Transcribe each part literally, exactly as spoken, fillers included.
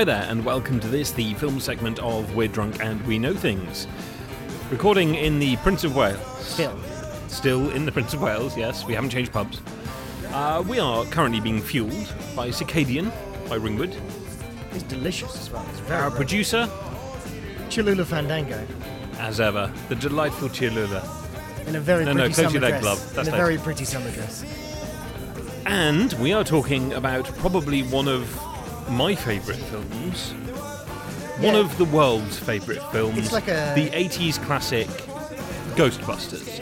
Hi there, and welcome to this, the film segment of We're Drunk and We Know Things. Recording in the Prince of Wales. Still. Still in the Prince of Wales, yes. We haven't changed pubs. Uh, we are currently being fuelled by Circadian, by Ringwood. It's delicious as well. It's very Our very producer... Cholula Fandango. As ever. The delightful Cholula. In a very no, pretty no, summer your leg dress. Glove. That's in a later. Very pretty summer dress. And we are talking about probably one of... my favourite films. Yeah. One of the world's favourite films. It's like a... the eighties classic Ghostbusters.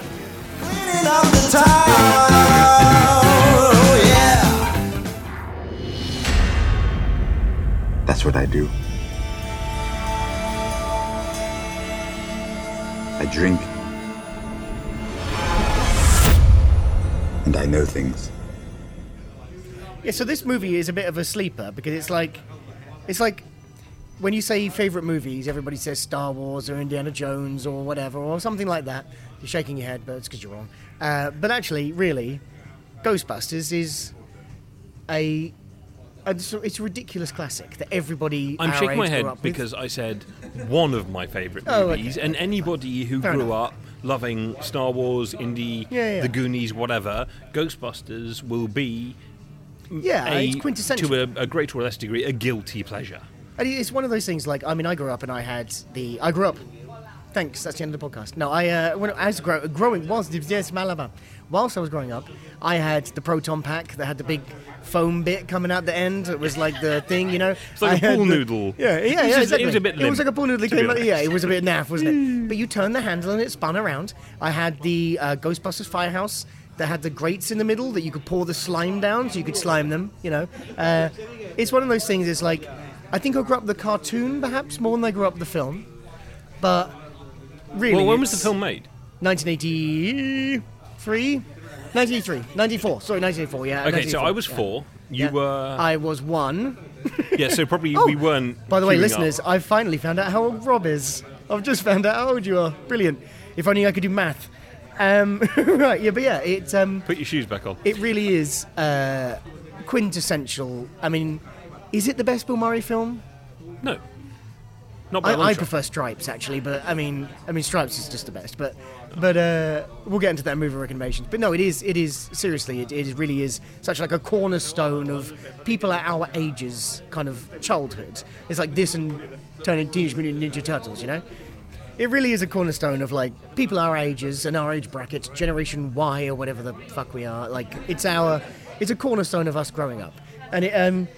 That's what I do. I drink. And I know things. Yeah, so this movie is a bit of a sleeper because it's like, it's like when you say favourite movies, everybody says Star Wars or Indiana Jones or whatever or something like that. You're shaking your head, but it's because you're wrong. Uh, but actually, really, Ghostbusters is a, a it's a ridiculous classic that everybody. I'm shaking my head because I said one of my favourite movies, oh, okay. and anybody who Fair grew enough. up. Loving Star Wars, Indie, yeah, yeah. The Goonies, whatever, Ghostbusters will be. Yeah, a, it's quintessential. To a, a greater or less degree, a guilty pleasure. And it's one of those things like, I mean, I grew up and I had the... I grew up. Thanks, that's the end of the podcast. No, I uh, when I was grow, growing... Whilst, yes, whilst I was growing up, I had the Proton Pack that had the big foam bit coming out the end. It was like the thing, you know. It's like I a pool the, noodle. Yeah, yeah, yeah, exactly. It was a bit limp, It was like a pool noodle. Came like, yeah, it was a bit naff, wasn't it? But you turned the handle and it spun around. I had the uh, Ghostbusters Firehouse... that had the grates in the middle that you could pour the slime down so you could slime them, you know. Uh, it's one of those things, it's like, I think I grew up the cartoon, perhaps, more than I grew up the film. But, really... Well, when was the film made? nineteen eighty-three? nineteen eighty-three. ninety-four. Sorry, nineteen eighty-four, yeah. Okay, so I was four. Yeah. You yeah. were... I was one. Yeah, so probably oh, we weren't... By the way, listeners, up. I've finally found out how old Rob is. I've just found out how old you are. Brilliant. If only I could do math. Um, right, yeah, but yeah, it's... Um, Put your shoes back on. It really is uh, quintessential. I mean, is it the best Bill Murray film? No. Not by I, I prefer Stripes, actually, but I mean, I mean, Stripes is just the best, but but uh, we'll get into that movie recommendations. But no, it is, it is seriously, it, it really is such like a cornerstone of people at our ages' kind of childhood. It's like this and turning Teenage Mutant Ninja Turtles, you know? It really is a cornerstone of, like, people our ages and our age brackets, Generation Y or whatever the fuck we are. Like, it's our... It's a cornerstone of us growing up. And it, um...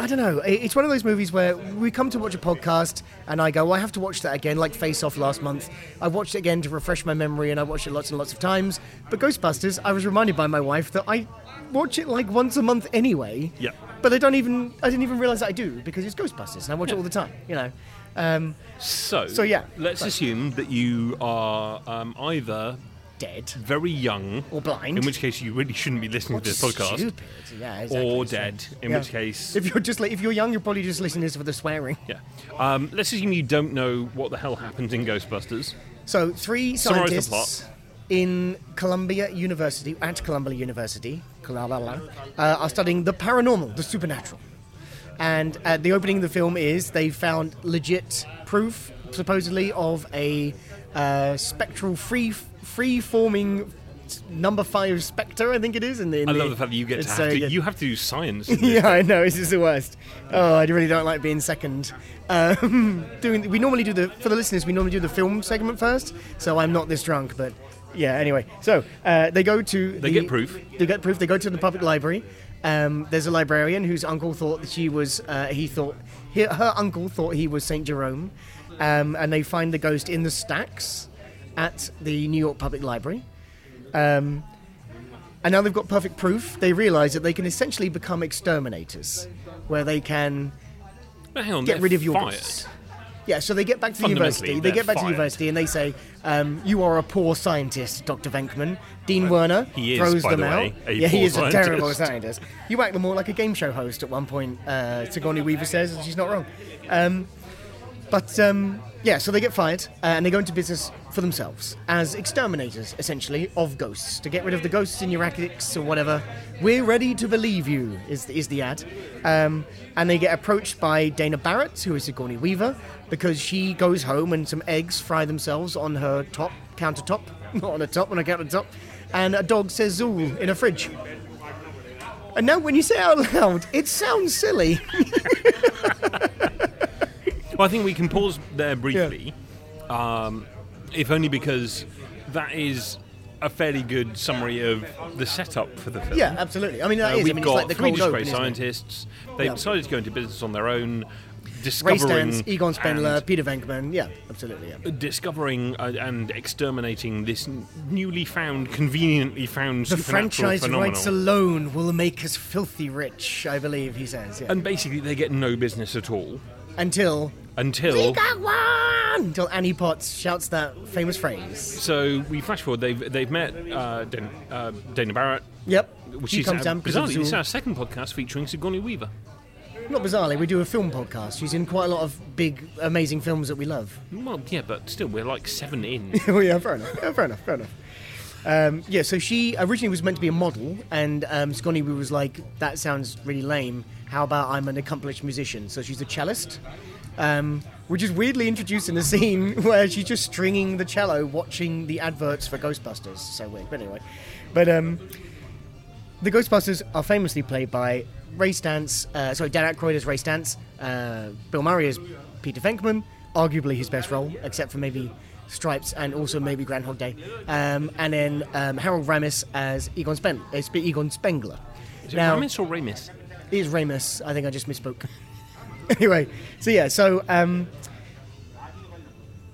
I don't know. It's one of those movies where we come to watch a podcast and I go, well, I have to watch that again, like Face Off last month. I watched it again to refresh my memory and I watched it lots and lots of times. But Ghostbusters, I was reminded by my wife that I watch it, like, once a month anyway. Yeah. But I don't even... I didn't even realise that I do because it's Ghostbusters and I watch yeah. it all the time, you know. Um, so, so yeah, let's so. assume that you are um, either dead, very young, or blind. In which case, you really shouldn't be listening or to this podcast. Stupid. Yeah, exactly. Or dead. In yeah. which case, if you're just like, if you're young, you're probably just listening to this for the swearing. Yeah. Um, let's assume you don't know what the hell happened in Ghostbusters. So, three scientists Summarize the plot. in Columbia University at Columbia University uh, are studying the paranormal, the supernatural. And uh, the opening of the film is they found legit proof, supposedly, of a uh, spectral free free forming number five spectre. I think it is. In the, in I the, love the fact that you get to have, so to, you have to do science. In this yeah, thing. I know. This is the worst. Oh, I really don't like being second. Um, doing we normally do the for the listeners. We normally do the film segment first. So I'm not this drunk, but yeah. Anyway, so uh, they go to they the, get proof. They get proof. They go to the public library. Um, there's a librarian whose uncle thought that she was, uh, he thought, he, her uncle thought he was Saint Jerome, um, and they find the ghost in the stacks at the New York Public Library. Um, and now they've got perfect proof. They realise that they can essentially become exterminators, where they can well, hang on, get rid of your fired. ghost. Yeah, so they get back to the university. They get back fired. to the university and they say, um, "You are a poor scientist, Doctor Venkman." Dean well, Werner he throws is, by them the way, out. A yeah, poor he is scientist. a terrible scientist. You act them all like a game show host at one point. Uh, Sigourney Weaver says, and she's not wrong. Um, but um, Yeah, so they get fired, uh, and they go into business for themselves as exterminators, essentially, of ghosts. To get rid of the ghosts in your attics or whatever. We're ready to believe you, is, is the ad. Um, and they get approached by Dana Barrett, who is Sigourney Weaver, because she goes home and some eggs fry themselves on her top, countertop, not on a top, on a countertop, and a dog says Zool in a fridge. And now when you say it out loud, it sounds silly. Well, I think we can pause there briefly, yeah. um, if only because that is a fairly good summary of the setup for the film. Yeah, absolutely. I mean, that uh, is. We've I mean, got it's like the three disgraced scientists. They yeah. decided to go into business on their own, discovering... Ray Stantz, Egon Spengler, Peter Venkman, yeah, absolutely. Yeah. Discovering uh, and exterminating this newly found, conveniently found the supernatural franchise phenomenon. Rights alone will make us filthy rich, I believe he says. Yeah. And basically they get no business at all. Until... Until... We got one! Until Annie Potts shouts that famous phrase. So we flash forward, they've they've met uh, Dan, uh, Dana Barrett. Yep. Which she is comes our, down bizarrely, this is our second podcast featuring Sigourney Weaver. Not bizarrely, we do a film podcast. She's in quite a lot of big, amazing films that we love. Well, yeah, but still, we're like seven in. Well, yeah, fair enough. Yeah, fair enough, fair enough. Um, yeah, so she originally was meant to be a model, and um, Sigourney Weaver was like, that sounds really lame. How about I'm an accomplished musician? So she's a cellist. Um, which is weirdly introduced in a scene where she's just stringing the cello watching the adverts for Ghostbusters. So weird, but anyway. But um, the Ghostbusters are famously played by Ray Stantz, uh, sorry, Dan Aykroyd as Ray Stantz, uh, Bill Murray as Peter Venkman, arguably his best role, except for maybe Stripes and also maybe Groundhog Day, um, and then um, Harold Ramis as Egon, Spen- uh, Egon Spengler. Is it now, Ramis or Ramis? It is Ramis, I think I just misspoke. Anyway, so yeah, so um,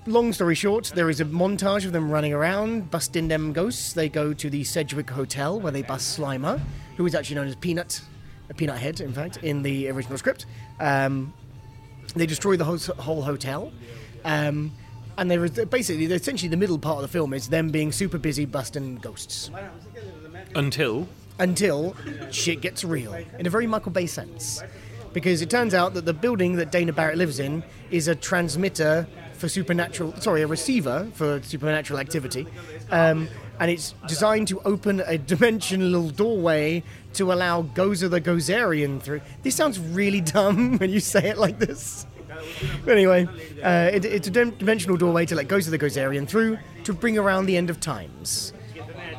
long story short, there is a montage of them running around, busting them ghosts. They go to the Sedgwick Hotel where they bust Slimer, who is actually known as Peanut, a Peanut Head, in fact, in the original script. Um, they destroy the whole, whole hotel. Um, and they're basically, they're essentially, the middle part of the film is them being super busy busting ghosts. Until? Until shit gets real, in a very Michael Bay sense. Because it turns out that the building that Dana Barrett lives in is a transmitter for supernatural... Sorry, a receiver for supernatural activity. Um, and it's designed to open a dimensional doorway to allow Gozer the Gozerian through. This sounds really dumb when you say it like this. But anyway, uh, it, it's a dimensional doorway to let Gozer the Gozerian through to bring around the end of times.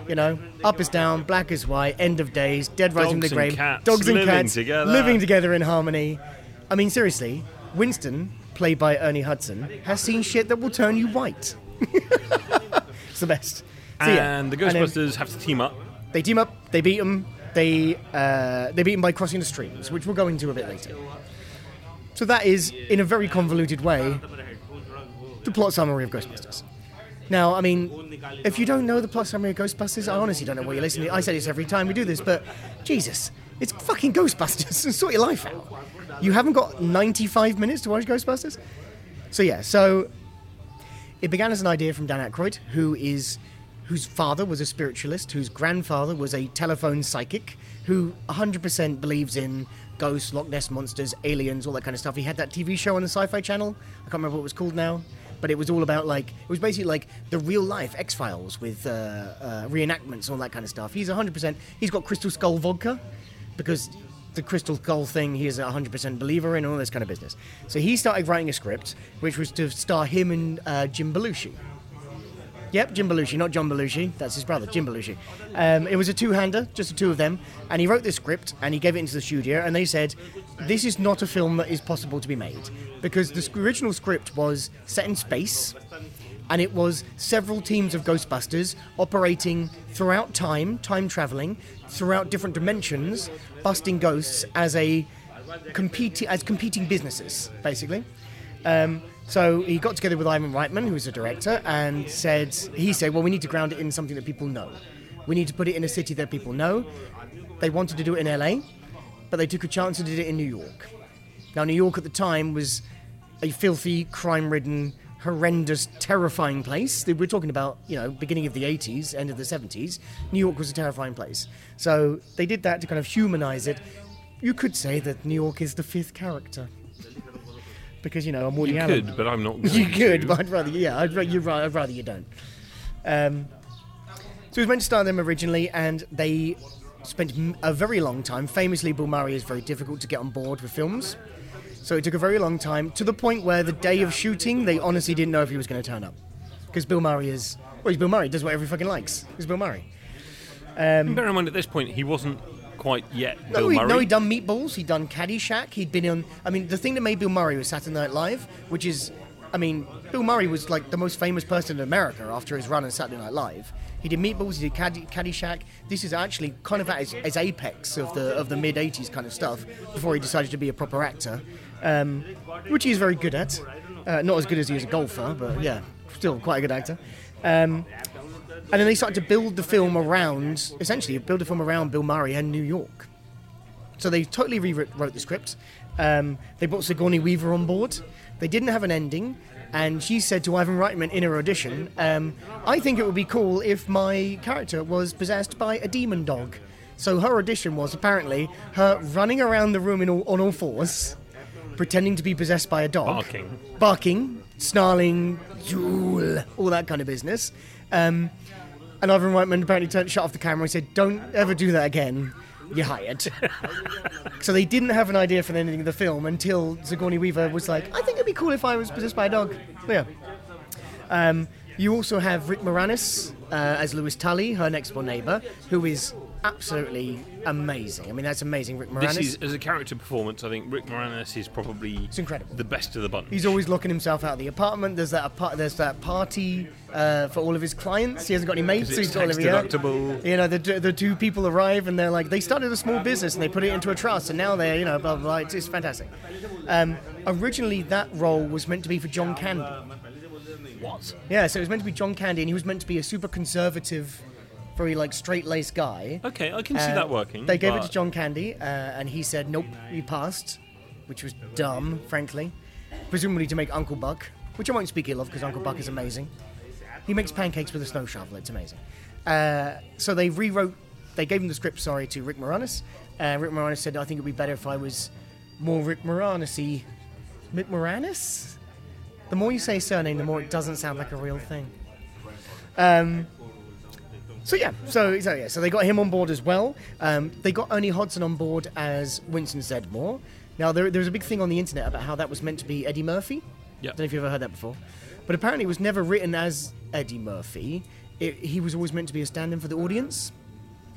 You know, up is down, black is white, end of days, dead rising the grave, cats, dogs and living cats together. living together in harmony. I mean, seriously, Winston, played by Ernie Hudson, has seen shit that will turn you white. It's the best. So, and yeah. the Ghostbusters and have to team up. They team up. They beat them. They uh, they beat them by crossing the streams, which we'll go into a bit later. So that is, in a very convoluted way, the plot summary of Ghostbusters. Now, I mean, if you don't know the plot summary of Ghostbusters, I honestly don't know what you're listening to. I say this every time we do this, but Jesus, it's fucking Ghostbusters. Sort your life out. You haven't got ninety-five minutes to watch Ghostbusters? So yeah, so it began as an idea from Dan Aykroyd, who is, whose father was a spiritualist, whose grandfather was a telephone psychic, who one hundred percent believes in ghosts, Loch Ness monsters, aliens, all that kind of stuff. He had that T V show on the Sci-Fi Channel. I can't remember what it was called now. But it was all about, like, it was basically like the real-life X-Files with uh, uh, reenactments and all that kind of stuff. He's one hundred percent, he's got Crystal Skull vodka, because the Crystal Skull thing he is a one hundred percent believer in, all this kind of business. So he started writing a script, which was to star him and uh, Jim Belushi. Yep, Jim Belushi, not John Belushi, that's his brother, Jim Belushi. Um, it was a two-hander, just the two of them, and he wrote this script, and he gave it into the studio, and they said, this is not a film that is possible to be made. Because the original script was set in space, and it was several teams of Ghostbusters operating throughout time, time-travelling, throughout different dimensions, busting ghosts as a compete- as competing businesses, basically. Um, so he got together with Ivan Reitman, who was the director, and said he said, well, we need to ground it in something that people know. We need to put it in a city that people know. They wanted to do it in L A, but they took a chance and did it in New York. Now, New York at the time was a filthy, crime-ridden, horrendous, terrifying place. We're talking about, you know, beginning of the eighties, end of the seventies. New York was a terrifying place. So they did that to kind of humanize it. You could say that New York is the fifth character. because, you know, I'm Woody Allen. You could, but I'm not. You could, but I'd rather, yeah, I'd, you're right, I'd rather you don't. Um, so it was meant to start them originally, and they spent a very long time. Famously, Bill Murray is very difficult to get on board with films. So it took a very long time, to the point where the day of shooting, they honestly didn't know if he was going to turn up. Because Bill Murray is... Well, he's Bill Murray. Does whatever he fucking likes. He's Bill Murray. Um, bear in mind, at this point, he wasn't quite yet no, Bill he, Murray. No, he'd done Meatballs. He'd done Caddyshack. He'd been on... I mean, the thing that made Bill Murray was Saturday Night Live, which is... I mean, Bill Murray was, like, the most famous person in America after his run on Saturday Night Live. He did Meatballs. He did Caddy, Caddyshack. This is actually kind of at his, his apex of the of the mid-eighties kind of stuff before he decided to be a proper actor, um, which he's very good at. Uh, not as good as he is a golfer, but, yeah... Still quite a good actor. Um, and then they started to build the film around, essentially, build a film around Bill Murray and New York. So they totally rewrote the script. Um, they brought Sigourney Weaver on board. They didn't have an ending. And she said to Ivan Reitman in her audition, um, I think it would be cool if my character was possessed by a demon dog. So her audition was apparently her running around the room in all, on all fours, pretending to be possessed by a dog. Barking. Barking. Snarling, all that kind of business. Um, and Ivan Reitman apparently turned, shut off the camera and said, don't ever do that again, you're hired. So they didn't have an idea for the ending of the film until Sigourney Weaver was like, I think it'd be cool if I was possessed by a dog. So, yeah. Um, you also have Rick Moranis uh, as Louis Tully, her next-door neighbour, who is absolutely amazing. I mean, that's amazing, Rick Moranis. This is, as a character performance, I think Rick Moranis is probably it's incredible. The best of the bunch. He's always locking himself out of the apartment. There's that apart- There's that party uh, for all of his clients. He hasn't got any mates. It's so he's tax-deductible. You know, the, the two people arrive and they're like, they started a small business and they put it into a trust and now they're, you know, blah, blah, blah. It's, it's fantastic. Um, originally, that role was meant to be for John Candy. What? Yeah, so it was meant to be John Candy and he was meant to be a super conservative... very, like, straight-laced guy. Okay, I can uh, see that working. They gave but... it to John Candy, uh, and he said, nope, he passed, which was dumb, frankly. Presumably to make Uncle Buck, which I won't speak ill of, because Uncle Buck is amazing. He makes pancakes with a snow shovel, it's amazing. Uh, so they rewrote, they gave him the script, sorry, to Rick Moranis, and uh, Rick Moranis said, I think it would be better if I was more Rick Moranis-y. Rick Moranis? The more you say surname, the more it doesn't sound like a real thing. Um... So yeah, so, so yeah, so they got him on board as well. Um, they got Ernie Hudson on board as Winston Zeddemore. Now there, there was a big thing on the internet about how that was meant to be Eddie Murphy. Yeah, don't know if you've ever heard that before, but apparently it was never written as Eddie Murphy. It, he was always meant to be a stand-in for the audience.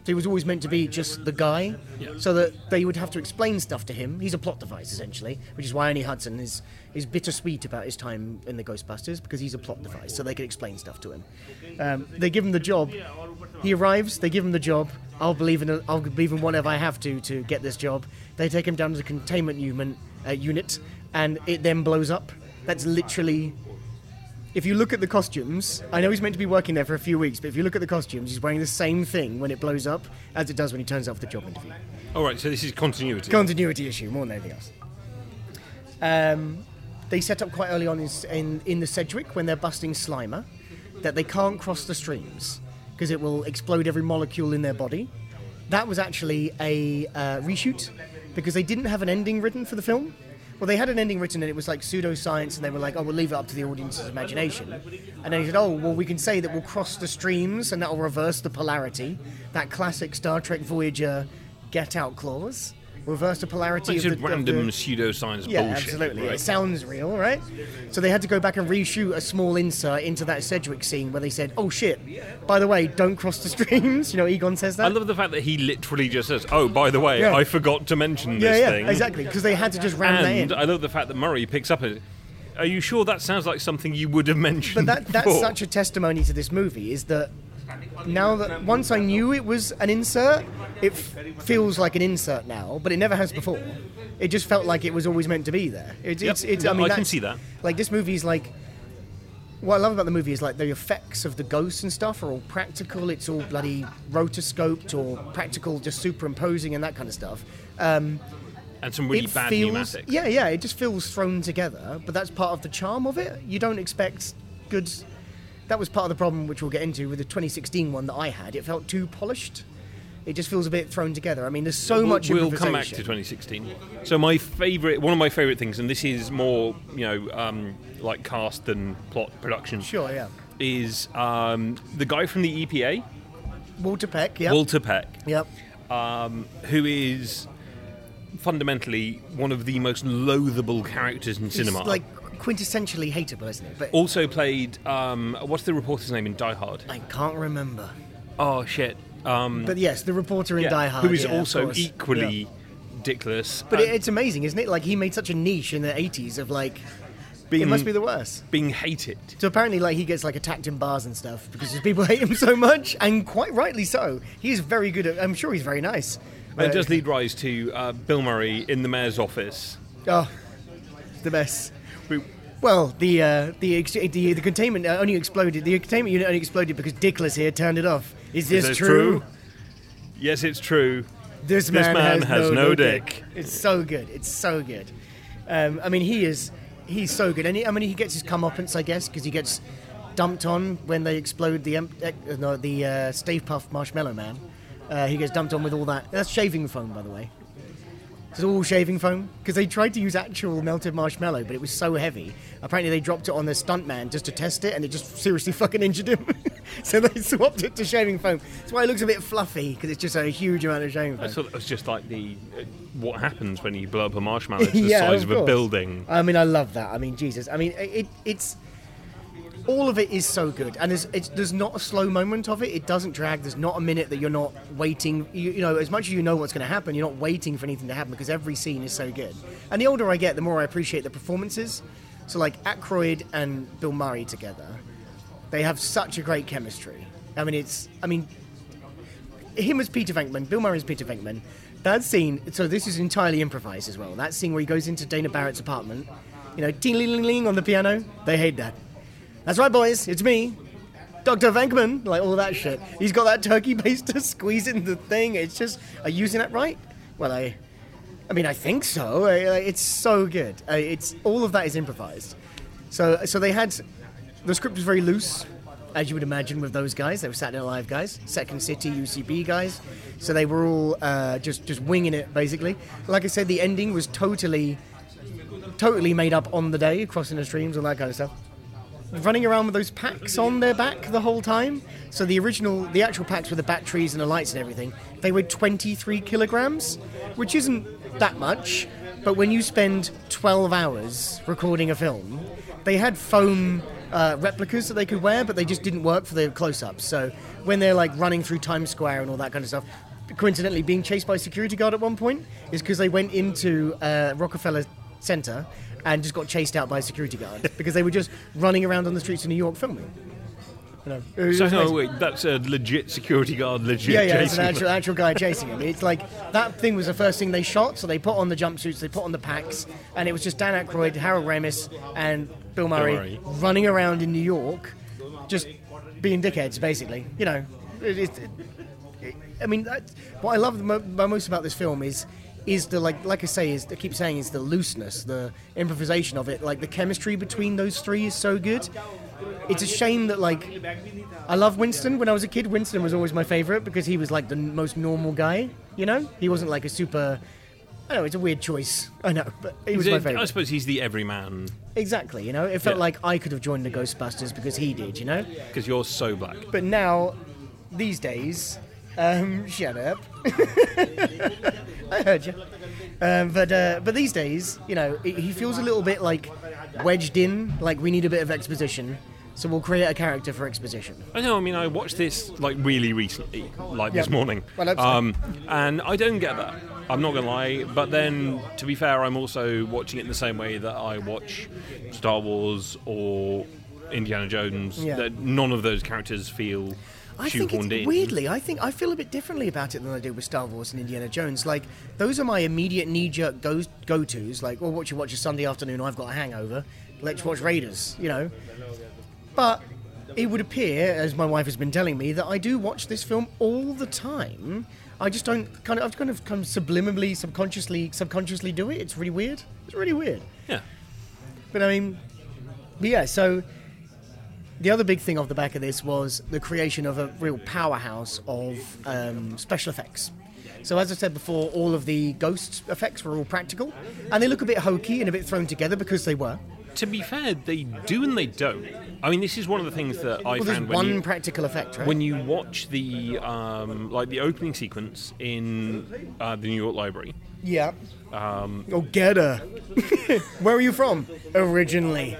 So he was always meant to be just the guy, yeah. So that they would have to explain stuff to him. He's a plot device essentially, which is why Ernie Hudson is is bittersweet about his time in the Ghostbusters, because he's a plot device, so they can explain stuff to him. Um, they give him the job. He arrives. They give him the job. I'll believe in a, I'll believe in whatever I have to to get this job. They take him down to the containment human, uh, unit, and it then blows up. That's literally. If you look at the costumes, I know he's meant to be working there for a few weeks, but if you look at the costumes, he's wearing the same thing when it blows up as it does when he turns up for the job interview. All right, so this is continuity. Continuity issue, more than anything else. Um, they set up quite early on in, in, in the Sedgwick, when they're busting Slimer, that they can't cross the streams because it will explode every molecule in their body. That was actually a uh, reshoot because they didn't have an ending written for the film. Well, they had an ending written and it was like pseudoscience and they were like, oh, we'll leave it up to the audience's imagination. And then he said, oh, well, we can say that we'll cross the streams and that'll reverse the polarity. That classic Star Trek Voyager get-out clause. Reverse the polarity well, of the... It's a random the, pseudoscience yeah, bullshit. Yeah, absolutely. Right? It sounds real, right? So they had to go back and reshoot a small insert into that Sedgwick scene where they said, oh, shit, by the way, don't cross the streams. You know, Egon says that. I love the fact that he literally just says, oh, by the way, yeah. I forgot to mention yeah, this yeah, thing. Yeah, exactly, because they had to just ram that in. And I love the fact that Murray picks up it. Are you sure that sounds like something you would have mentioned But that, that's before? Such a testimony to this movie, is that... Now that once I knew it was an insert, it f- feels like an insert now, but it never has before. It just felt like it was always meant to be there. It, yep. It's, it's, I mean, I can see that. Like this movie's like. What I love about the movie is like the effects of the ghosts and stuff are all practical. It's all bloody rotoscoped or practical, just superimposing and that kind of stuff. Um, and some really bad feels, pneumatics. Yeah, yeah. It just feels thrown together, but that's part of the charm of it. You don't expect good. That was part of the problem, which we'll get into, with the twenty sixteen one that I had. It felt too polished. it just feels a bit thrown together. I mean, there's so we'll, much improvisation. We'll come back to twenty sixteen. So my favourite, one of my favourite things, and this is more, you know, um, like cast than plot production. Sure, yeah. Is um, the guy from the E P A. Walter Peck, yeah. Walter Peck. Yep. Um, who is fundamentally one of the most loathable characters in He's cinema. Like, quintessentially hateable, isn't it? But also played, um, what's the reporter's name in Die Hard? I can't remember. Oh, shit. Um, but yes, the reporter in yeah, Die Hard. Who is yeah, also equally yeah. ridiculous. But um, it's amazing, isn't it? Like, he made such a niche in the eighties of, like... Being, it must be the worst. Being hated. So apparently, like, he gets like attacked in bars and stuff because his people hate him so much, and quite rightly so. He's very good at. I'm sure he's very nice. And it does lead rise to uh, Bill Murray in the mayor's office. Oh, the mess. We, well, the uh, the, the the containment only exploded. The containment unit only exploded because Dickless here turned it off. Is this, is this true? true? Yes, it's true. This, this man, man has, has no, no dick. dick. It's so good. It's so good. Um, I mean, he is. He's so good, and he, I mean, he gets his comeuppance, I guess, because he gets dumped on when they explode the um, uh, no, the uh, Stave Puff Marshmallow Man. Uh, he gets dumped on with all that. That's shaving foam, by the way. It's all shaving foam because they tried to use actual melted marshmallow, but it was so heavy. Apparently, they dropped it on the stuntman just to test it, and it just seriously fucking injured him. So they swapped it to shaving foam. That's why it looks a bit fluffy because it's just a huge amount of shaving foam. I thought it was just like the uh, what happens when you blow up a marshmallow to the yeah, size of, of a building. I mean, I love that. I mean, Jesus. I mean, it, it's all of it is so good, and there's, it's, there's not a slow moment of it. It doesn't drag. There's not a minute that you're not waiting. You, you know, as much as you know what's going to happen, you're not waiting for anything to happen because every scene is so good. And the older I get, the more I appreciate the performances. So like Aykroyd and Bill Murray together. They have such a great chemistry. I mean, it's... I mean, him as Peter Venkman, Bill Murray as Peter Venkman. That scene... So this is entirely improvised as well. That scene where he goes into Dana Barrett's apartment, you know, ting-ling-ling-ling on the piano. They hate that. That's right, boys. It's me, Doctor Venkman. Like, all that shit. He's got that turkey baster squeezing the thing. It's just... Are you using that right? Well, I... I mean, I think so. It's so good. It's... All of that is improvised. So, so they had... The script was very loose, as you would imagine, with those guys. They were Saturday Night Live guys, Second City, U C B guys. So they were all uh, just, just winging it, basically. Like I said, the ending was totally, totally made up on the day, crossing the streams, all that kind of stuff. Running around with those packs on their back the whole time. So the original, the actual packs with the batteries and the lights and everything, they weighed twenty-three kilograms, which isn't that much. But when you spend twelve hours recording a film, they had foam... Uh, replicas that they could wear, but they just didn't work for the close-ups. So when they're like running through Times Square and all that kind of stuff, coincidentally being chased by a security guard at one point is because they went into uh, Rockefeller Center and just got chased out by a security guard because they were just running around on the streets of New York filming. You know, so no, wait, that's a legit security guard, legit yeah, yeah, chasing an actual, actual guy chasing him. It's like, that thing was the first thing they shot, so they put on the jumpsuits, they put on the packs, and it was just Dan Aykroyd, Harold Ramis, and Bill Murray, Bill Murray. running around in New York, just being dickheads, basically. You know, it, it, it, I mean, that's, what I love the mo- most about this film is... is the, like like I say, is I keep saying, is the looseness, the improvisation of it. Like, the chemistry between those three is so good. It's a shame that, like, I love Winston. When I was a kid, Winston was always my favourite because he was, like, the most normal guy, you know? He wasn't, like, a super... I know, it's a weird choice. I know, but he was my favourite. I suppose he's the everyman. Exactly, you know? It felt yeah. like I could have joined the Ghostbusters because he did, you know? Because you're so black. But now, these days... Um, shut up. I heard you. Um, but uh, but these days, you know, it, he feels a little bit like wedged in, like we need a bit of exposition, so we'll create a character for exposition. I know, I mean, I watched this, like, really recently, like yep. this morning. Well, um, and I don't get that. I'm not going to lie. But then, to be fair, I'm also watching it in the same way that I watch Star Wars or Indiana Jones. Yeah. That none of those characters feel... I think it's, in. weirdly, I think I feel a bit differently about it than I do with Star Wars and Indiana Jones. Like, those are my immediate knee-jerk go- go-tos. Like, well, what you watch a Sunday afternoon, I've got a hangover, let's watch Raiders, you know. But it would appear, as my wife has been telling me, that I do watch this film all the time. I just don't, kind of, I've kind of come subliminally, subconsciously, subconsciously do it. It's really weird. It's really weird. Yeah. But I mean, but yeah, so... The other big thing off the back of this was the creation of a real powerhouse of um, special effects. So as I said before, all of the ghost effects were all practical, and they look a bit hokey and a bit thrown together because they were. To be fair, they do and they don't. I mean, this is one of the things that I well, found when one you, practical effect, right? When you watch the um, like the opening sequence in uh, the New York Library. Yeah. Um, oh, get her. Where are you from? Originally.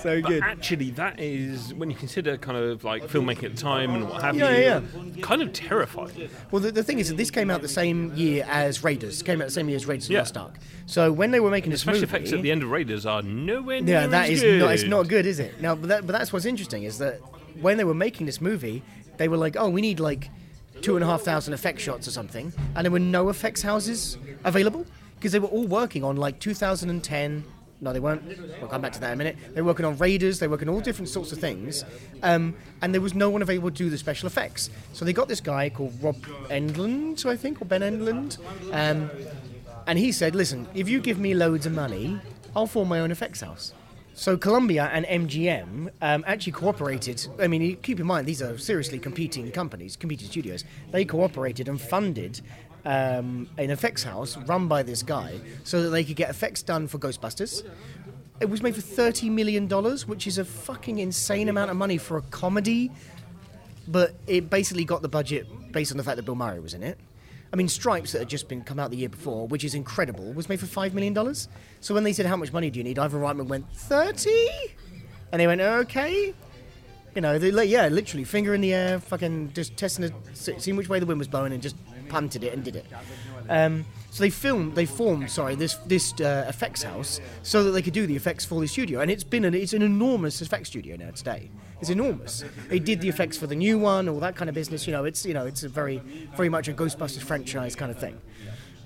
So but good. Actually, that is, when you consider kind of like filmmaking at the time and what have yeah, you, yeah. kind of terrifying. Well, the, the thing is that this came out the same year as Raiders. Came out the same year as Raiders yeah. Last Ark. So when they were making the this movie... The special effects at the end of Raiders are nowhere near yeah, that as is good. Not, it's not good, is it? Now, but, that, but that's what's interesting, is that when they were making this movie, they were like, oh, we need like two and a half thousand effect shots or something. And there were no effects houses available because they were all working on like two thousand ten... No, they weren't. We'll come back to that in a minute. They were working on Raiders. They were working on all different sorts of things. Um, and there was no one available to do the special effects. So they got this guy called Rob Englund, I think, or Ben Englund. Um, and he said, listen, if you give me loads of money, I'll form my own effects house. So Columbia and M G M um, actually cooperated. I mean, keep in mind, these are seriously competing companies, competing studios. They cooperated and funded Um, an effects house run by this guy so that they could get effects done for Ghostbusters. It was made for thirty million dollars, which is a fucking insane amount of money for a comedy, but it basically got the budget based on the fact that Bill Murray was in it. I mean, Stripes, that had just been come out the year before, which is incredible, was made for five million dollars. So when they said, how much money do you need? Ivan Reitman went, thirty? And they went, okay. You know, they, yeah, literally, finger in the air, fucking just testing, the, seeing which way the wind was blowing and just punted it and did it. Um, so they filmed, they formed, sorry, this this uh, effects house so that they could do the effects for the studio. And it's been an it's an enormous effects studio now today. It's enormous. They did the effects for the new one, all that kind of business. You know, it's you know it's a very very much a Ghostbusters franchise kind of thing.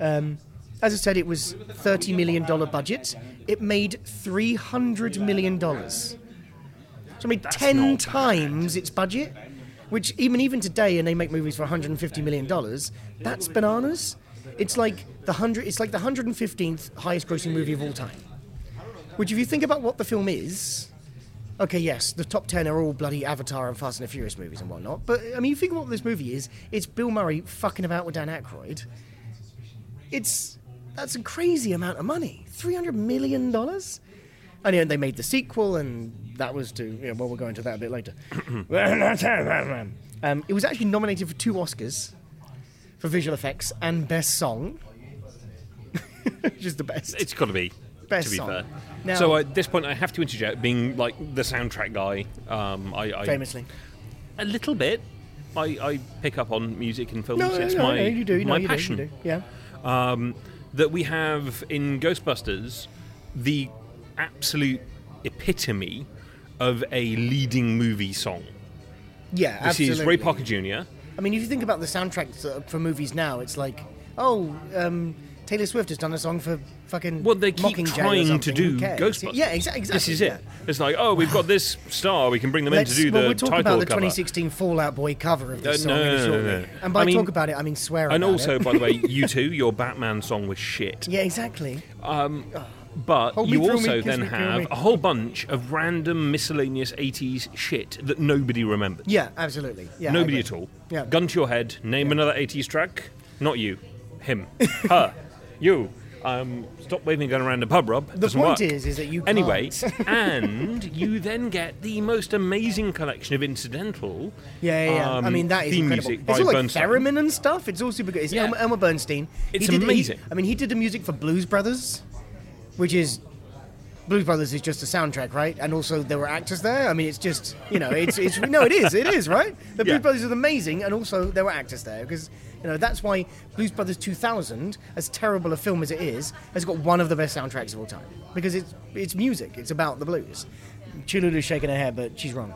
Um, as I said, it was thirty million dollars budget. It made three hundred million dollars. So it made That's ten times bad. Its budget. Which even even today, and they make movies for one hundred fifty million dollars, that's bananas. It's like the hundred. It's like the one hundred fifteenth highest-grossing movie of all time. Which, if you think about what the film is, okay, yes, the top ten are all bloody Avatar and Fast and the Furious movies and whatnot. But I mean, you think about what this movie is. It's Bill Murray fucking about with Dan Aykroyd. It's that's a crazy amount of money. three hundred million dollars. And you know, they made the sequel, and that was to... You know, well, we'll go into that a bit later. um, it was actually nominated for two Oscars for visual effects and Best Song. Which is the best. It's got to be, best to be song. Fair. Now, so at this point, I have to interject, being like the soundtrack guy. Um, I, I Famously. A little bit. I, I pick up on music and films. No, it's no, my, no, you do, my no, you passion. Do, you do. Yeah. Um, that we have in Ghostbusters, the... absolute epitome of a leading movie song. Yeah, this absolutely. This is Ray Parker Junior I mean, if you think about the soundtracks for movies now, it's like, oh, um, Taylor Swift has done a song for fucking Mockingjay. Well, they keep trying to do Ghostbusters. Yeah, exactly. This is yeah. it. It's like, oh, we've got this star, we can bring them Let's, in to do well, the title cover. We're talking about the cover. twenty sixteen Fall Out Boy cover of this uh, song. No, no, no, no. And by I mean, talk about it, I mean swear and about also, it. And also, by the way, you two, your Batman song was shit. Yeah, exactly. Um... Oh. But Hold you also me, then me, have a whole bunch of random miscellaneous eighties shit that nobody remembers. Yeah, absolutely. Yeah, nobody at all. Yeah. Gun to your head, name yeah. another eighties track. Not you. Him. Her. You. Um, stop waving a gun around a pub, Rob. The Doesn't point work. Is, is that you can't. Anyway, and you then get the most amazing collection of incidental. Yeah, yeah, yeah. Um, I mean, that is incredible. Music it's all like theremin and stuff. It's all super good. It's yeah. Elmer, Elmer Bernstein. It's he did, amazing. He, I mean, he did the music for Blues Brothers. Which is, Blues Brothers is just a soundtrack, right? And also there were actors there. I mean, it's just, you know, it's it's no, it is, it is, right? The Blues yeah. Brothers is amazing, and also there were actors there because, you know, that's why Blues Brothers two thousand, as terrible a film as it is, has got one of the best soundtracks of all time because it's it's music. It's about the blues. Cholula's shaking her head, but she's wrong.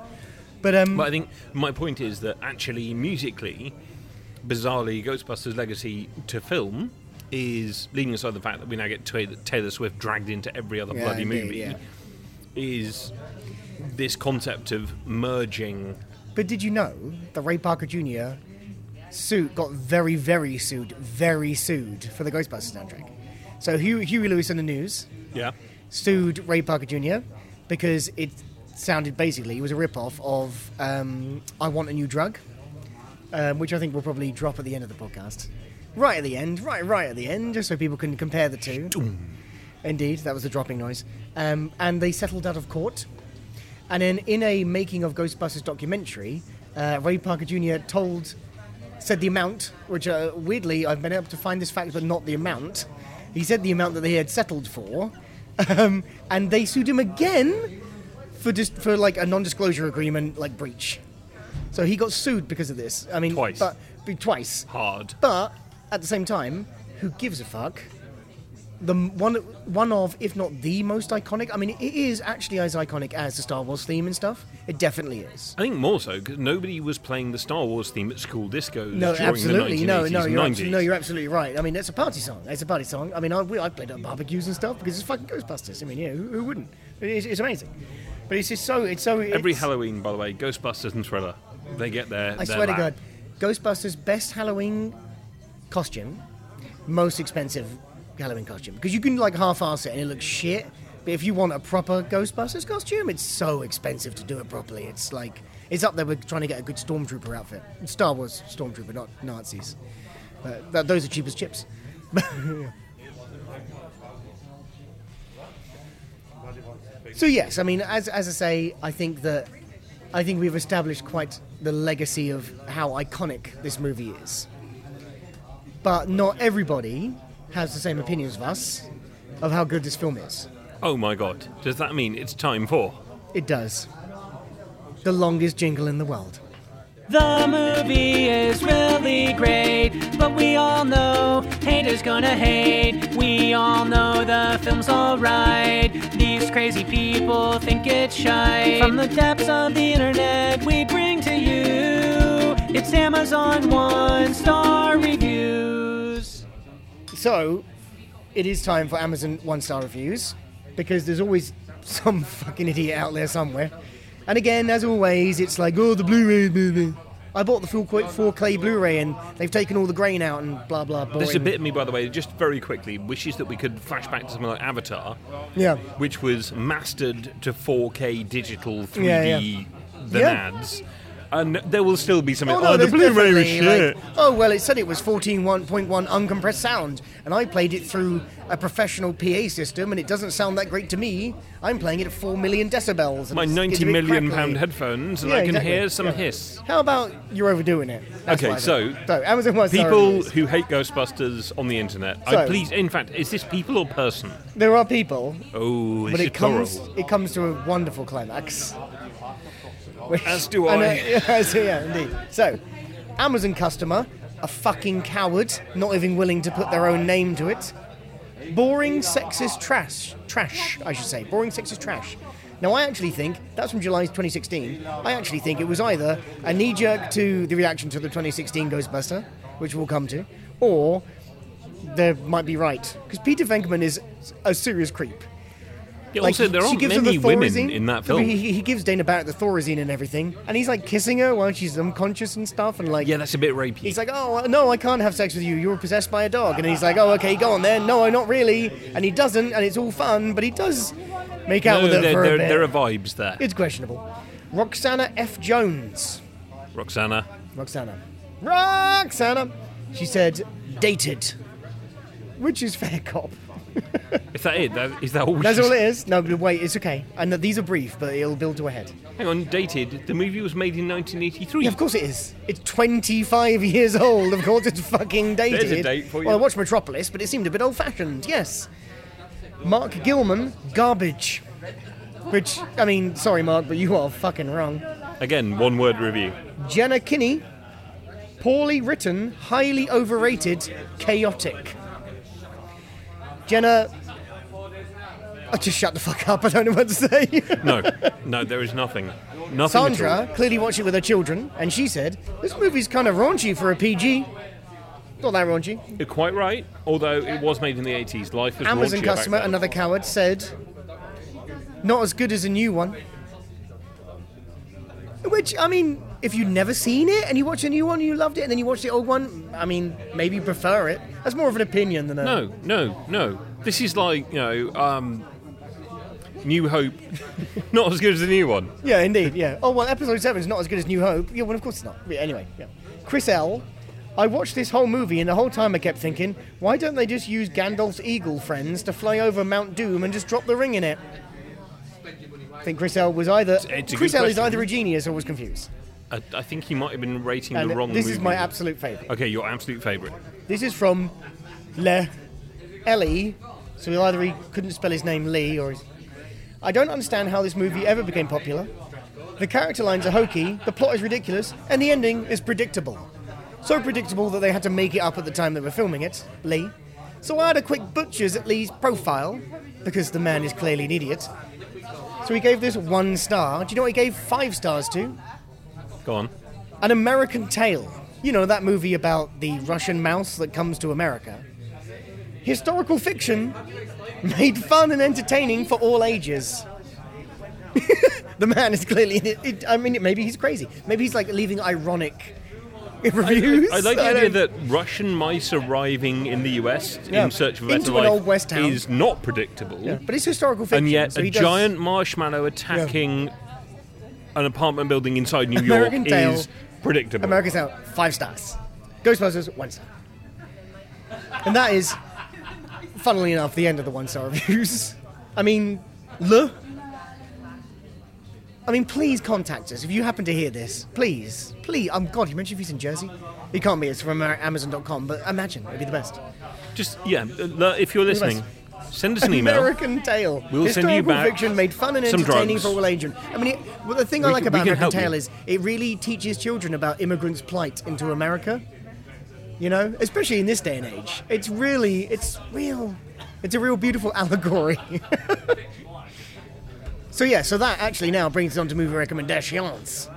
But um, but I think my point is that actually musically, bizarrely, Ghostbusters' legacy to film. Is leaving aside the fact that we now get Taylor Swift dragged into every other yeah, bloody indeed, movie yeah. is this concept of merging. But did you know that Ray Parker Junior suit got very very sued very sued for the Ghostbusters soundtrack? So Huey Lewis and the News yeah. sued Ray Parker Junior because it sounded basically, it was a rip-off of um, I Want a New Drug, um, which I think we'll probably drop at the end of the podcast. Right at the end, right right at the end, just so people can compare the two. Indeed, that was a dropping noise. Um, and they settled out of court. And then in a Making of Ghostbusters documentary, uh, Ray Parker Junior told, said the amount, which uh, weirdly I've been able to find this fact, but not the amount. He said the amount that they had settled for, um, and they sued him again for just for like a non-disclosure agreement, like breach. So he got sued because of this. I mean, twice, but, twice, hard. But at the same time, who gives a fuck? The one, one of, if not the most iconic. I mean, it is actually as iconic as the Star Wars theme and stuff. It definitely is. I think more so because nobody was playing the Star Wars theme at school discos no, during absolutely. the nineteen eighties, no, no, you're abso- no, you're absolutely right. I mean, it's a party song. It's a party song. I mean, I, we, I played at barbecues and stuff because it's fucking Ghostbusters. I mean, yeah, who, who wouldn't? It's, it's amazing. But it's just so. It's so. It's, Every Halloween, by the way, Ghostbusters and Thriller, they get their. I their swear lap. to God, Ghostbusters best Halloween costume, most expensive Halloween costume, because you can like half-ass it and it looks shit, but if you want a proper Ghostbusters costume, it's so expensive to do it properly. It's like, it's up there with trying to get a good Stormtrooper outfit. Star Wars Stormtrooper, not Nazis. But that, those are cheap as chips. So yes, I mean, as as I say, I think that I think we've established quite the legacy of how iconic this movie is. But not everybody has the same opinions of us of how good this film is. Oh my God. Does that mean it's time for? It does. The longest jingle in the world. The movie is really great, but we all know haters gonna hate. We all know the film's alright. These crazy people think it's shite. From the depths of the internet, we bring to you It's Amazon One Star Review. So, it is time for Amazon one-star reviews, because there's always some fucking idiot out there somewhere. And again, as always, it's like, oh, the Blu-ray, blah, blah. I bought the full four K Blu-ray, and they've taken all the grain out, and blah, blah, blah. There's a bit of me, by the way, just very quickly, wishes that we could flash back to something like Avatar, yeah, which was mastered to four K digital three D yeah, yeah. than yeah. ads. And there will still be something. Oh, no, oh the Blu-ray was shit. Like, oh, well, it said it was fourteen point one uncompressed sound, and I played it through a professional P A system, and it doesn't sound that great to me. I'm playing it at four million decibels. My ninety million pound headphones, and yeah, I can exactly. hear some yeah. hiss. How about you're overdoing it? That's okay, so, so Amazon was people who hate Ghostbusters on the internet. So, I please, in fact, is this people or person? There are people. Oh, this but is it comes plural. It comes to a wonderful climax. Which, as do I. And, uh, so, yeah, indeed. So, Amazon customer, a fucking coward, not even willing to put their own name to it. Boring sexist trash. Trash, I should say. Boring sexist trash. Now, I actually think, that's from July twenty sixteen, I actually think it was either a knee-jerk to the reaction to the twenty sixteen Ghostbuster, which we'll come to, or they might be right. Because Peter Venkman is a serious creep. Yeah, like also, there aren't many the women in that film. He, he gives Dana Barrett the Thorazine and everything, and he's like kissing her while she's unconscious and stuff, and like yeah, that's a bit rapey. He's like, oh no, I can't have sex with you. You're possessed by a dog, and he's like, oh okay, go on then. No, not really. And he doesn't, and it's all fun, but he does make out no, with her there, for there, a bit. There are vibes there. It's questionable. Roxana F. Jones. Roxana. Roxana. Roxana. She said, dated, which is fair cop. Is that it? That, is that all? That's all it is. No, but wait, it's okay. And these are brief, but it'll build to a head. Hang on, dated. The movie was made in nineteen eighty-three. Yeah, of course it is. It's twenty-five years old. Of course it's fucking dated. There's a date for you. Well, I watched Metropolis, but it seemed a bit old-fashioned. Yes. Mark Gilman, garbage. Which, I mean, sorry, Mark, but you are fucking wrong. Again, one-word review. Jenna Kinney, poorly written, highly overrated, chaotic. Jenna, oh, just shut the fuck up. I don't know what to say. no, no, there is nothing. Nothing. Sandra clearly watched it with her children, and she said, "This movie's kind of raunchy for a P G." Not that raunchy. You're quite right. Although it was made in the eighties, life was raunchy. Amazon customer, another coward, said, "Not as good as a new one." Which, I mean, if you'd never seen it and you watch the new one and you loved it and then you watch the old one, I mean, maybe you prefer it. That's more of an opinion than a... No, no, no. This is like, you know, um, New Hope not as good as the new one. Yeah, indeed, yeah. Oh, well, Episode seven is not as good as New Hope. Yeah, well, of course it's not. Yeah, anyway, yeah. Chris L. I watched this whole movie and the whole time I kept thinking, why don't they just use Gandalf's eagle friends to fly over Mount Doom and just drop the ring in it? I think Chris L was either... Chris L is either a genius or was confused. I, I think he might have been rating and the wrong movie. This is my absolute favourite. Okay, your absolute favourite. This is from Le... Ellie. So either he couldn't spell his name Lee or... His, I don't understand how this movie ever became popular. The character lines are hokey, the plot is ridiculous, and the ending is predictable. So predictable that they had to make it up at the time they were filming it, Lee. So I had a quick butcher's at Lee's profile, because the man is clearly an idiot. So he gave this one star. Do you know what he gave five stars to? Go on. An American Tale. You know, that movie about the Russian mouse that comes to America. Historical fiction made fun and entertaining for all ages. The man is clearly... It, it, I mean, maybe he's crazy. Maybe he's, like, leaving ironic reviews. I, I, I like the I idea that Russian mice arriving in the U S yeah. in search of a better life is not predictable. Yeah. But it's historical fiction. And yet so a does... giant marshmallow attacking yeah. an apartment building inside New American York Tale, is predictable. American Tale, five stars. Ghostbusters, one star. And that is... Funnily enough, the end of the one-star reviews. I mean, le. I mean, please contact us if you happen to hear this. Please, please. Um, God, you mentioned if he's in Jersey. He can't be. It's from Amazon dot com. But imagine, it'd be the best. Just yeah, if you're listening, send us an email. American Tale. We'll send you back historical fiction made fun and entertaining for all ages. I mean, it, well, the thing I like about American Tale is it really teaches children about immigrants' plight into America. You know, especially in this day and age, it's really, it's real, it's a real beautiful allegory. So yeah, so that actually now brings us on to movie recommendations.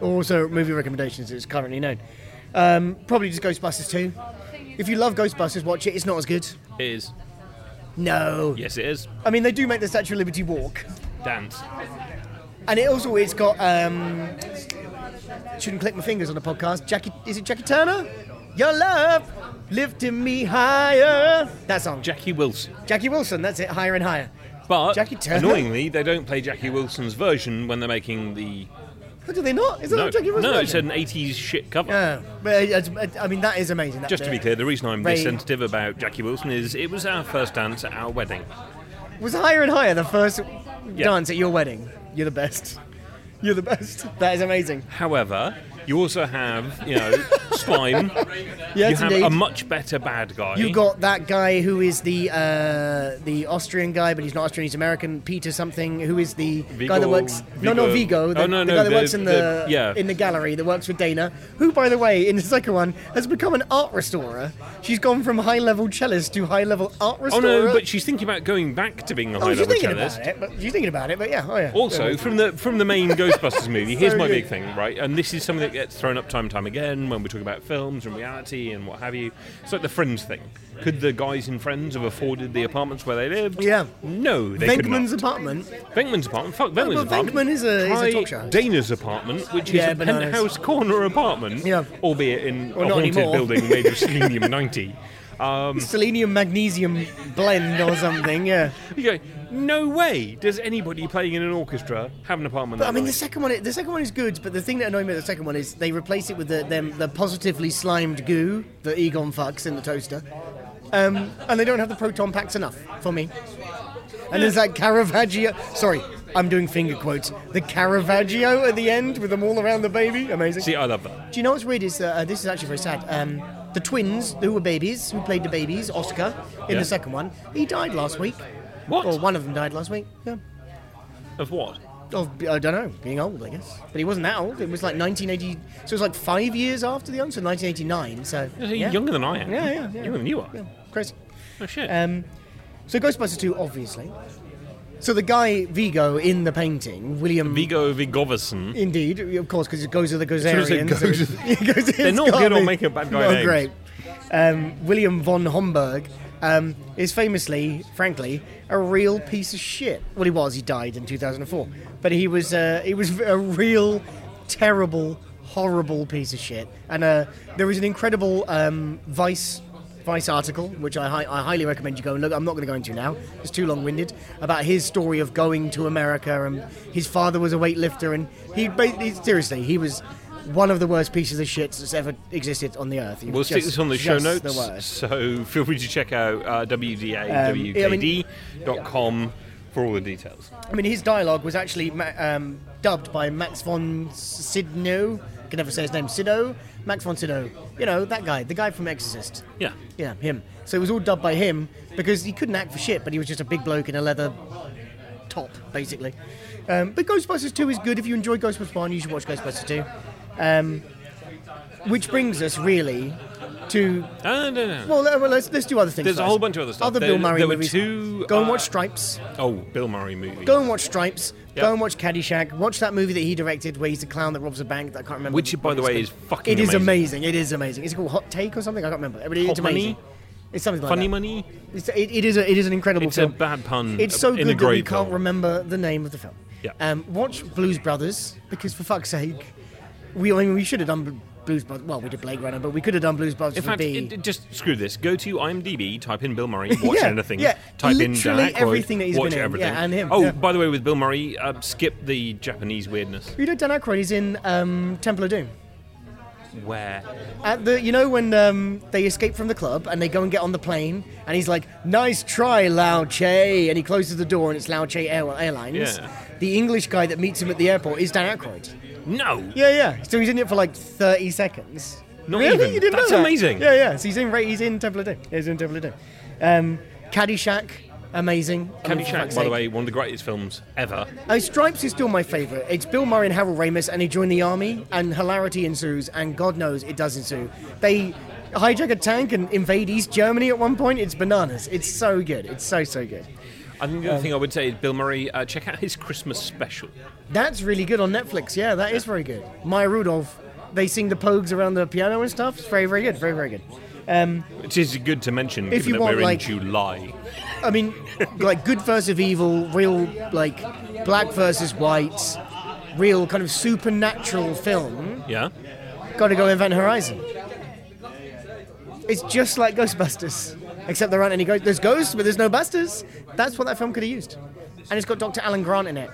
Also, movie recommendations is currently known. Um, probably just Ghostbusters two. If you love Ghostbusters, watch it. It's not as good. It is. No. Yes, it is. I mean, they do make the Statue of Liberty walk. Dance. And it also, it's got, um, shouldn't click my fingers on the podcast. Jackie, is it Jackie Turner? Your love lifting me higher. That song. Jackie Wilson. Jackie Wilson, that's it, higher and higher. But, Jackie Turner. Annoyingly, they don't play Jackie Wilson's version when they're making the... What, do they not? Is that no. not Jackie Wilson? No, version? It's an eighties shit cover. Yeah, but I mean, that is amazing. That Just bit. To be clear, the reason I'm Ray... this sensitive about Jackie Wilson is it was our first dance at our wedding. Was Higher and Higher the first yeah. dance at your wedding? You're the best. You're the best. That is amazing. However... You also have, you know, Slime. Yes, you have indeed. A much better bad guy. You got that guy who is the uh, the Austrian guy, but he's not Austrian, he's American. Peter something, who is the Vigo, guy that works. Vigo. No, not Vigo. The, oh, no, no, the guy that the, works in the, the yeah. in the gallery that works with Dana, who, by the way, in the second one has become an art restorer. She's gone from high level cellist to high level art restorer. Oh no, but she's thinking about going back to being a high oh, level she's thinking cellist. About it, but she's thinking about it, but yeah, oh yeah. Also, yeah. from the from the main Ghostbusters movie, here's so my good. big thing, right? And this is something that gets thrown up time and time again when we talk about films and reality and what have you. It's like the Friends thing. Could the guys in Friends have afforded the apartments where they lived? Yeah. No, they could not. Venkman's apartment. Venkman's apartment. Fuck Venkman's oh, apartment. Venkman is a, is a talk show. Dana's apartment, which yeah, is a penthouse corner apartment, yeah. albeit in or a haunted anymore. building made of selenium ninety. Um, selenium magnesium blend or something, yeah. You go, no way does anybody playing in an orchestra have an apartment. But, that I mean, night. the second one, the second one is good, but the thing that annoyed me about the second one is they replace it with the them the positively slimed goo that Egon fucks in the toaster, um, and they don't have the proton packs enough for me. And there's that Caravaggio. Sorry, I'm doing finger quotes. The Caravaggio at the end with them all around the baby, amazing. See, I love that. Do you know what's weird is uh, this is actually very sad. Um, The twins, who were babies, who played the babies, Oscar, in yeah. the second one, he died last week. What? Or one of them died last week, yeah. Of what? Of, I don't know, being old, I guess. But he wasn't that old. It was like nineteen eighty... So it was like five years after the answer, nineteen eighty-nine, so... You're yeah. younger than I am. Yeah, yeah, yeah. Younger than you are. Yeah, crazy. Oh, shit. Um, so Ghostbusters two, obviously. So the guy, Vigo, in the painting, William... Vigo Vigoverson. Indeed, of course, because it goes to the Gozerian. So goes so it, goes they're not good on making a bad guy name. Oh, great. Um, William von Homburg um, is famously, frankly, a real piece of shit. Well, he was. He died in two thousand four. But he was, uh, he was a real, terrible, horrible piece of shit. And uh, there was an incredible um, Vice... Spice article, which I, hi- I highly recommend you go and look. I'm not going to go into now. It's too long-winded. About his story of going to America, and his father was a weightlifter, and he basically, seriously, he was one of the worst pieces of shit that's ever existed on the earth. We'll stick this on the show notes, the so feel free to check out uh, w d a w k d dot com um, for all the details. I mean, his dialogue was actually um, dubbed by Max von Sydow. I can never say his name. Sydow? Max von Sydow. You know, that guy. The guy from Exorcist. Yeah. Yeah, him. So it was all dubbed by him because he couldn't act for shit, but he was just a big bloke in a leather top, basically. Um, but Ghostbusters two is good. If you enjoy Ghostbusters one, you should watch Ghostbusters two. Um, which brings us really to uh, no, no. well, let's let's do other things. There's first. a whole bunch of other stuff. Other there, Bill Murray there were movies. Two, go and watch uh, Stripes. Oh, Bill Murray movie. Go and watch Stripes. Yep. Go and watch Caddyshack. Watch that movie that he directed, where he's the clown that robs a bank. That I can't remember. Which, by the way, is fucking. It is amazing. amazing. It is amazing. Is it called Hot Take or something? I can't remember. It, it's Hot amazing. Money? It's something like Funny that. Money. It's, it, it is. A, it is an incredible it's film. It's a bad pun. It's so in good a that you can't film. remember the name of the film. Yeah. Um, watch Blues Brothers because, for fuck's sake. We I mean, we should have done Blues Brothers. Well, we did Blade Runner, but we could have done Blues Brothers. In fact, it, it, just screw this. Go to IMDb, type in Bill Murray, watch yeah, anything. Yeah, type in Dan Aykroyd, everything that he's watch been in. Everything. Yeah, and him. Oh, yeah. By the way, with Bill Murray, uh, skip the Japanese weirdness. You know, Dan Aykroyd is in um, Temple of Doom. Where? At the you know when um, they escape from the club and they go and get on the plane and he's like, "Nice try, Lao Che," and he closes the door and it's Lao Che Air- Airlines. Yeah. The English guy that meets him at the airport is Dan Aykroyd. No. Yeah, yeah. So he's in it for like thirty seconds. Not really? Even. You didn't That's know that. amazing. Yeah, yeah. So he's in. He's in Temple of Doom. He's in Temple of Doom. Um, Caddyshack, amazing. Caddyshack, by the way, one of the greatest films ever. Uh, Stripes is still my favourite. It's Bill Murray and Harold Ramis, and he joined the army, and hilarity ensues, and God knows it does ensue. They hijack a tank and invade East Germany at one point. It's bananas. It's so good. It's so so good. I think the other um, thing I would say is Bill Murray, uh, check out his Christmas special. That's really good on Netflix. Yeah, that is very good. Maya Rudolph, they sing the Pogues around the piano and stuff. It's very, very good. Very, very good. Um, Which is good to mention if given you that want, we're like, in July. I mean, like good versus evil, real, like black versus white, real kind of supernatural film. Yeah. Gotta go Event Horizon. It's just like Ghostbusters. Except there aren't any ghosts. There's ghosts, but there's no busters. That's what that film could have used. And it's got Doctor Alan Grant in it.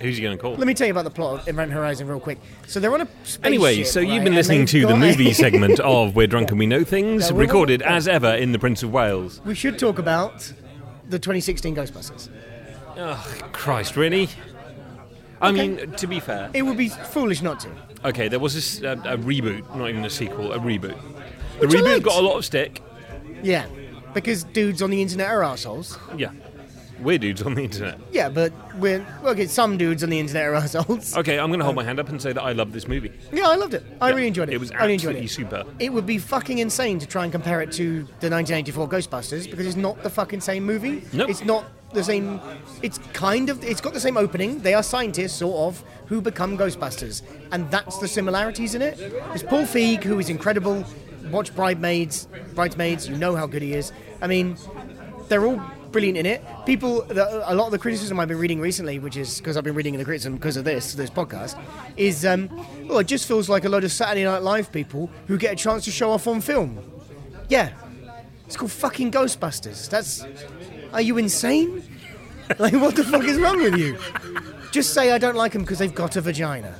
Who's he going to call? Let me tell you about the plot of Event Horizon real quick. So they're on a spaceship. Anyway, so you've right, been listening to the movie segment of We're Drunk yeah. and We Know Things, no, recorded not, as ever in the Prince of Wales. We should talk about the twenty sixteen Ghostbusters. Oh, Christ, really? I okay. mean, to be fair. It would be foolish not to. Okay, there was this, uh, a reboot, not even a sequel, a reboot. The Which reboot got a lot of stick. Yeah, because dudes on the internet are arseholes. Yeah, we're dudes on the internet. Yeah, but we're... Okay, some dudes on the internet are arseholes. Okay, I'm going to hold um, my hand up and say that I loved this movie. Yeah, I loved it. I yeah, really enjoyed it. It was absolutely it. super. It would be fucking insane to try and compare it to the nineteen eighty-four Ghostbusters because it's not the fucking same movie. No. Nope. It's not the same... It's kind of... It's got the same opening. They are scientists, sort of, who become Ghostbusters. And that's the similarities in it. It's Paul Feig, who is incredible... Watch Bridesmaids, Bridesmaids. You know how good he is. I mean, they're all brilliant in it. People, the, a lot of the criticism I've been reading recently, which is because I've been reading the criticism because of this this podcast, is um, oh, it just feels like a load of Saturday Night Live people who get a chance to show off on film. Yeah, it's called fucking Ghostbusters. That's, are you insane? Like, what the fuck is wrong with you? Just say I don't like them because they've got a vagina.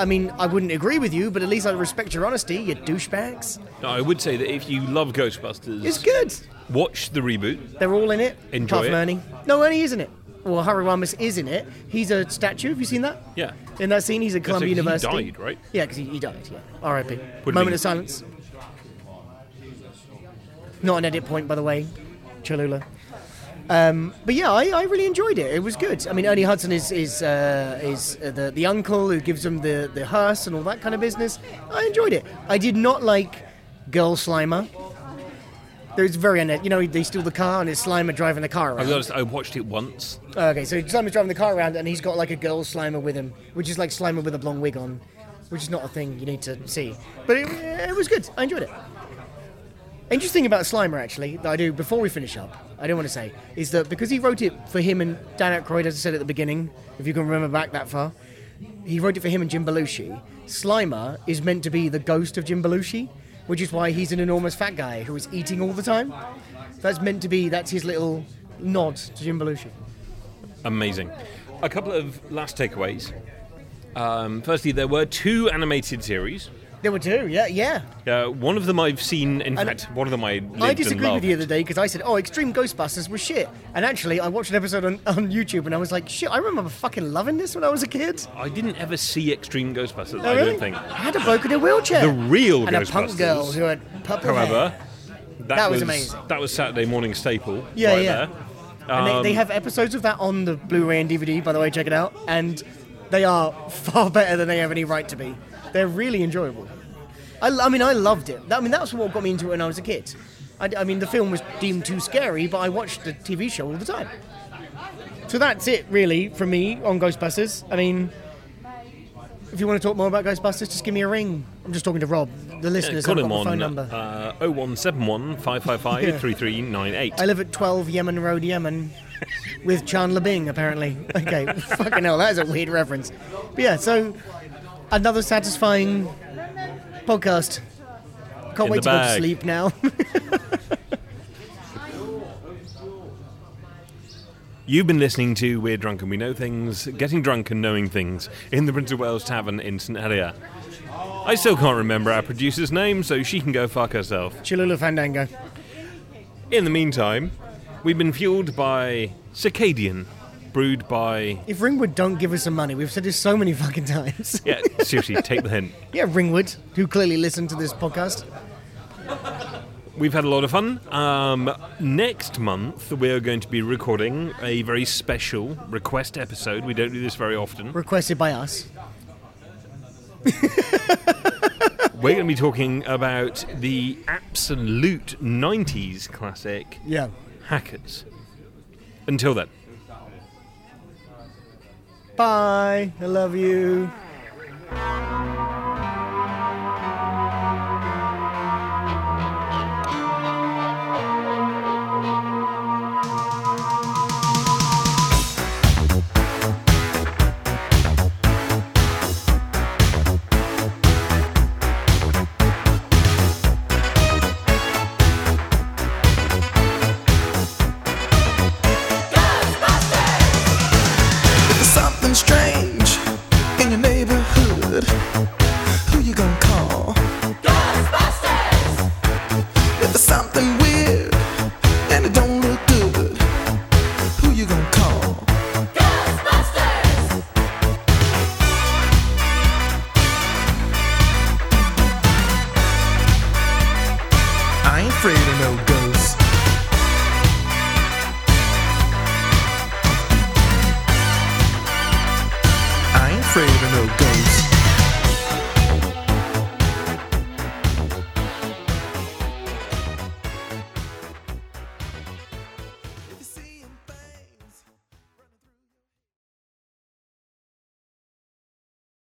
I mean, I wouldn't agree with you, but at least I respect your honesty, you douchebags. No, I would say that if you love Ghostbusters... It's good. Watch the reboot. They're all in it. Enjoy it. Ernie. No, Ernie is in it. Well, Harold Ramis is in it. He's a statue. Have you seen that? Yeah. In that scene, he's at Columbia University. He died, right? Yeah, because he, he died. Yeah. R I P Moment of silence. Not an edit point, by the way. Cholula. Um, but yeah, I, I really enjoyed it. It was good. I mean, Ernie Hudson is is uh, is uh, the the uncle who gives him the, the hearse and all that kind of business. I enjoyed it. I did not like Girl Slimer. There's very you know they steal the car and it's Slimer driving the car around. I, was, I watched it once. Okay, so Slimer's driving the car around and he's got like a girl Slimer with him, which is like Slimer with a blonde wig on, which is not a thing you need to see. But it, it was good. I enjoyed it. Interesting about Slimer, actually, that I do before we finish up, I don't want to say, is that because he wrote it for him and Dan Aykroyd, as I said at the beginning, if you can remember back that far, he wrote it for him and Jim Belushi. Slimer is meant to be the ghost of Jim Belushi, which is why he's an enormous fat guy who is eating all the time. That's meant to be, that's his little nod to Jim Belushi. Amazing. A couple of last takeaways. Um, firstly, there were two animated series. There were two, yeah, yeah. Uh, one of them I've seen, in and fact, one of them I lived I disagreed and loved. With you the other day because I said, oh, Extreme Ghostbusters was shit. And actually, I watched an episode on, on YouTube and I was like, shit, I remember fucking loving this when I was a kid. I didn't ever see Extreme Ghostbusters, no, I really? don't think. I had a bloke in a wheelchair. The real and Ghostbusters. And a punk girl who had purple However, hair. That, that was, was amazing. That was Saturday morning staple yeah, right yeah. there. And um, they, they have episodes of that on the Blu-ray and D V D, by the way, check it out. And they are far better than they have any right to be. They're really enjoyable. I, I mean, I loved it. I mean, that's what got me into it when I was a kid. I, I mean, the film was deemed too scary, but I watched the T V show all the time. So that's it, really, from me on Ghostbusters. I mean, if you want to talk more about Ghostbusters, just give me a ring. I'm just talking to Rob, the listeners. Yeah, I've got my phone number. Uh, oh one seven one, five five five, three three nine eight. I live at twelve Yemen Road, Yemen, with Chandler Bing, apparently. Okay, fucking hell, that is a weird reference. But yeah, so... another satisfying podcast. Can't In wait to bag. go to sleep now. You've been listening to We're Drunk and We Know Things, Getting Drunk and Knowing Things in the Prince of Wales Tavern in St Helier. I still can't remember our producer's name, so she can go fuck herself. Cholula Fandango. In the meantime, we've been fueled by Circadian. Brewed by... If Ringwood don't give us some money, we've said this so many fucking times. Yeah, seriously, take the hint. Yeah, Ringwood, who clearly listened to this podcast. We've had a lot of fun. Um, next month, we're going to be recording a very special request episode. We don't do this very often. Requested by us. We're going to be talking about the absolute nineties classic... Yeah. Hackers. Until then. Bye. I love you.